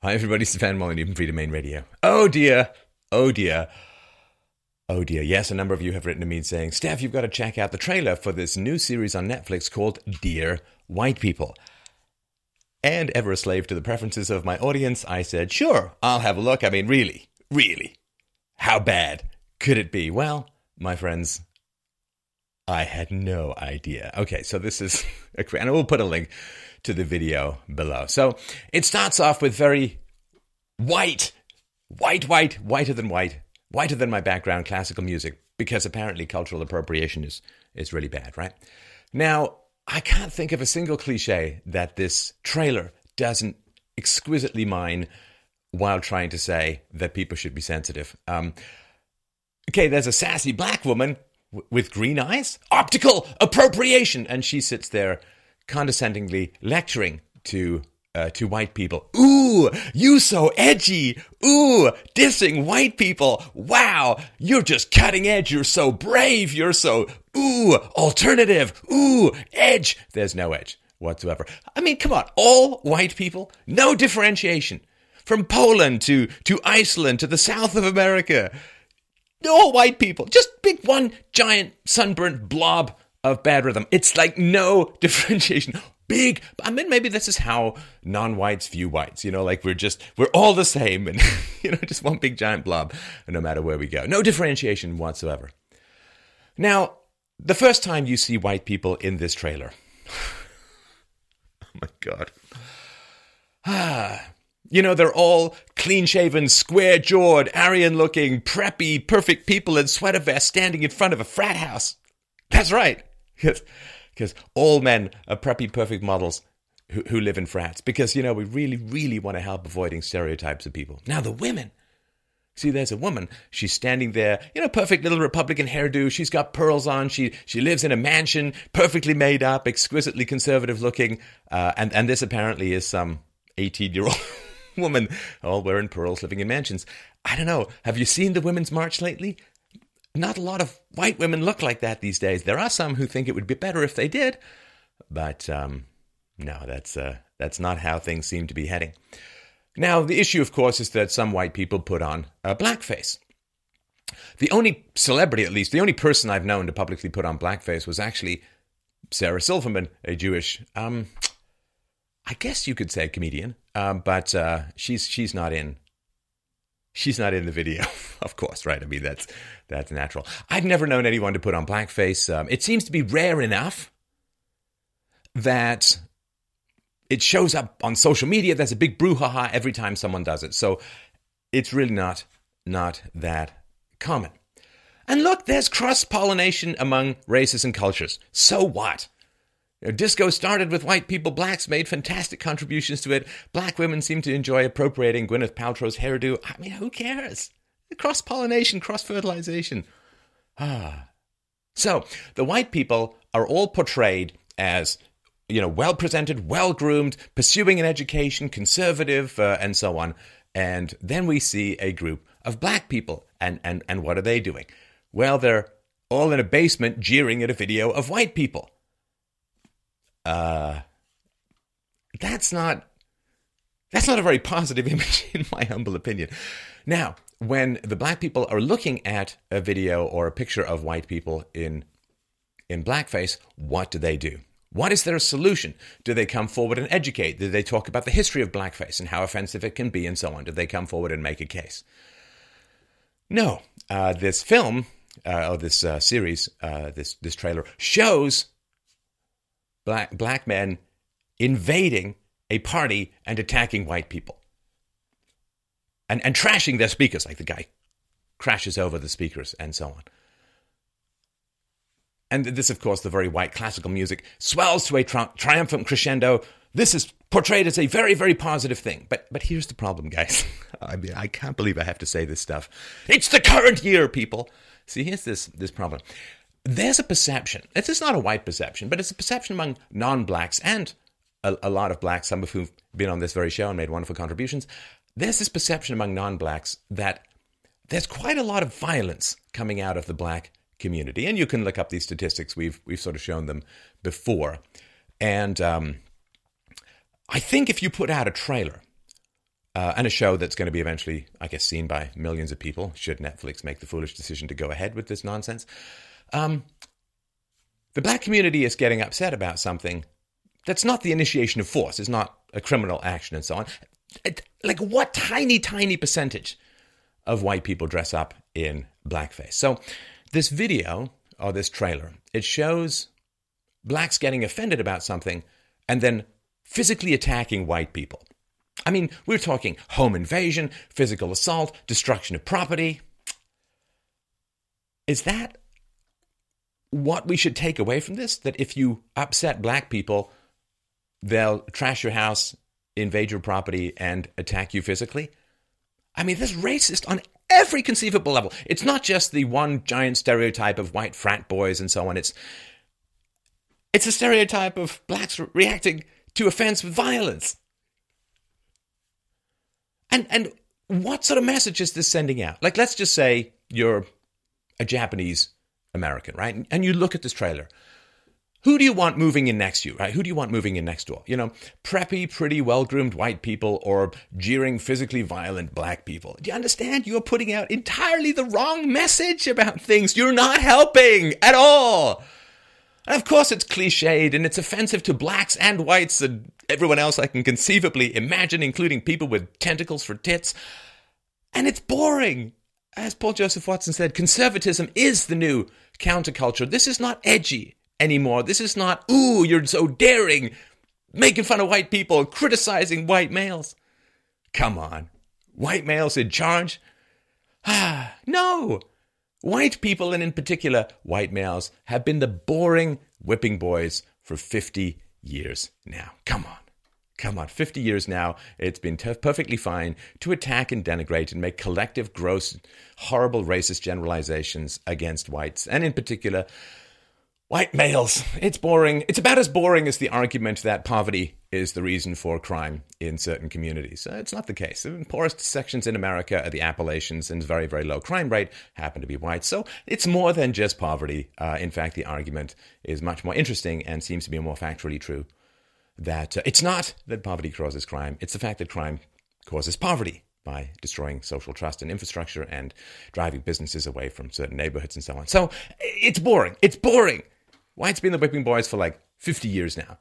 Hi everybody, Stefan Molyneux from Freedomain Radio. Oh dear. Yes, a number of you have written to me saying, Steph, you've got to check out the trailer for this new series on Netflix called Dear White People. And ever a slave to the preferences of my audience, I said, sure, I'll have a look. I mean, really, how bad could it be? Well, my friends, I had no idea. Okay, so this is, and I will put a link to the video below. So it starts off with very whiter than white, whiter than my background, classical music, because apparently cultural appropriation is really bad, right? Now, I can't think of a single cliche that this trailer doesn't exquisitely mine while trying to say that people should be sensitive. Okay, there's a sassy black woman with green eyes, optical appropriation, and she sits there condescendingly lecturing to white people. Ooh, you so edgy. Ooh, dissing white people. Wow, you're just cutting edge. You're so brave. You're so, ooh, alternative. Ooh, edge. There's no edge whatsoever. I mean, come on, all white people, no differentiation. From Poland to Iceland to the south of America, all white people. Just pick one giant sunburnt blob of bad rhythm. It's like no differentiation. Big. I mean, maybe this is how non-whites view whites. You know, like we're all the same and, you know, just one big giant blob no matter where we go. No differentiation whatsoever. Now, the first time you see white people in this trailer. Oh my God. You know, they're all clean-shaven, square-jawed, Aryan-looking, preppy, perfect people in sweater vests standing in front of a frat house. That's right. Because all men are preppy, perfect models who live in frats. Because, you know, we really want to help avoiding stereotypes of people. Now, the women. See, there's a woman. She's standing there, you know, perfect little Republican hairdo. She's got pearls on. She lives in a mansion, perfectly made up, exquisitely conservative-looking. And this apparently is some 18-year-old... woman, all wearing pearls, living in mansions. I don't know. Have you seen the Women's March lately? Not a lot of white women look like that these days. There are some who think it would be better if they did, but no, that's not how things seem to be heading. Now, the issue, of course, is that some white people put on blackface. The only celebrity, at least, the only person I've known to publicly put on blackface was actually Sarah Silverman, a Jewish, I guess you could say comedian. But she's not in the video, of course, right? I mean, that's natural. I've never known anyone to put on blackface. It seems to be rare enough that it shows up on social media. There's a big brouhaha every time someone does it. So it's really not that common. And look, there's cross-pollination among races and cultures. So what? You know, disco started with white people. Blacks made fantastic contributions to it. Black women seem to enjoy appropriating Gwyneth Paltrow's hairdo. I mean, who cares? Cross-pollination, cross-fertilization. So the white people are all portrayed as, you know, well-presented, well-groomed, pursuing an education, conservative, and so on. And then we see a group of black people. And what are they doing? Well, they're all in a basement jeering at a video of white people. That's not a very positive image, in my humble opinion. Now, when the black people are looking at a video or a picture of white people in blackface, what do they do? What is their solution? Do they come forward and educate? Do they talk about the history of blackface and how offensive it can be and so on? Do they come forward and make a case? No. This film, or this series, this trailer, shows black men invading a party and attacking white people. And trashing their speakers, like the guy crashes over the speakers and so on. And this, of course, the very white classical music swells to a triumphant crescendo. This is portrayed as a very, very positive thing. But here's the problem, guys. I mean, I can't believe I have to say this stuff. It's the current year, people. See, here's this problem. There's a perception, this is not a white perception, but it's a perception among non-blacks and a lot of blacks, some of whom have been on this very show and made wonderful contributions. There's this perception among non-blacks that there's quite a lot of violence coming out of the black community. And you can look up these statistics. We've sort of shown them before. And I think if you put out a trailer And a show that's going to be eventually, I guess, seen by millions of people, should Netflix make the foolish decision to go ahead with this nonsense. The black community is getting upset about something that's not the initiation of force. It's not a criminal action and so on. Like, what tiny, tiny percentage of white people dress up in blackface? So this video, or this trailer, it shows blacks getting offended about something and then physically attacking white people. I mean, we're talking home invasion, physical assault, destruction of property. Is that what we should take away from this? That if you upset black people, they'll trash your house, invade your property, and attack you physically? I mean, this is racist on every conceivable level. It's not just the one giant stereotype of white frat boys and so on. It's a stereotype of blacks reacting to offense with violence. And what sort of message is this sending out? Like, let's just say you're a Japanese American, right? And you look at this trailer. Who do you want moving in next to you, right? Who do you want moving in next door? You know, preppy, pretty, well-groomed white people or jeering, physically violent black people. Do you understand? You're putting out entirely the wrong message about things. You're not helping at all. And of course it's cliched and it's offensive to blacks and whites and everyone else I can conceivably imagine, including people with tentacles for tits. And it's boring. As Paul Joseph Watson said, conservatism is the new counterculture. This is not edgy anymore. This is not, ooh, you're so daring, making fun of white people, criticizing white males. Come on. White males in charge? Ah, no. White people, and in particular white males, have been the boring whipping boys for 50 years now. Come on, 50 years now, it's been perfectly fine to attack and denigrate and make collective, gross, horrible racist generalizations against whites, and in particular white males. It's boring. It's about as boring as the argument that poverty is the reason for crime in certain communities. It's not the case. The poorest sections in America are the Appalachians, and very, very low crime rate happen to be white. So it's more than just poverty. In fact, the argument is much more interesting and seems to be more factually true, that it's not that poverty causes crime. It's the fact that crime causes poverty by destroying social trust and infrastructure and driving businesses away from certain neighborhoods and so on. So it's boring. It's boring. White's been the whipping boys for like 50 years now.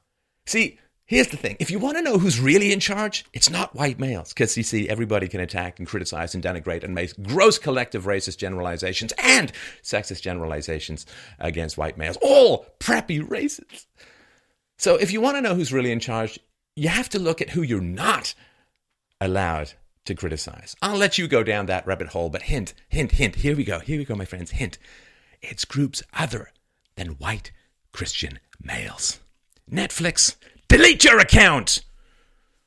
See, here's the thing. If you want to know who's really in charge, it's not white males. Because, you see, everybody can attack and criticize and denigrate and make gross collective racist generalizations and sexist generalizations against white males. All preppy racists. So if you want to know who's really in charge, you have to look at who you're not allowed to criticize. I'll let you go down that rabbit hole, but hint, hint, hint. Here we go, my friends. Hint. It's groups other than white Christian males. Netflix, delete your account!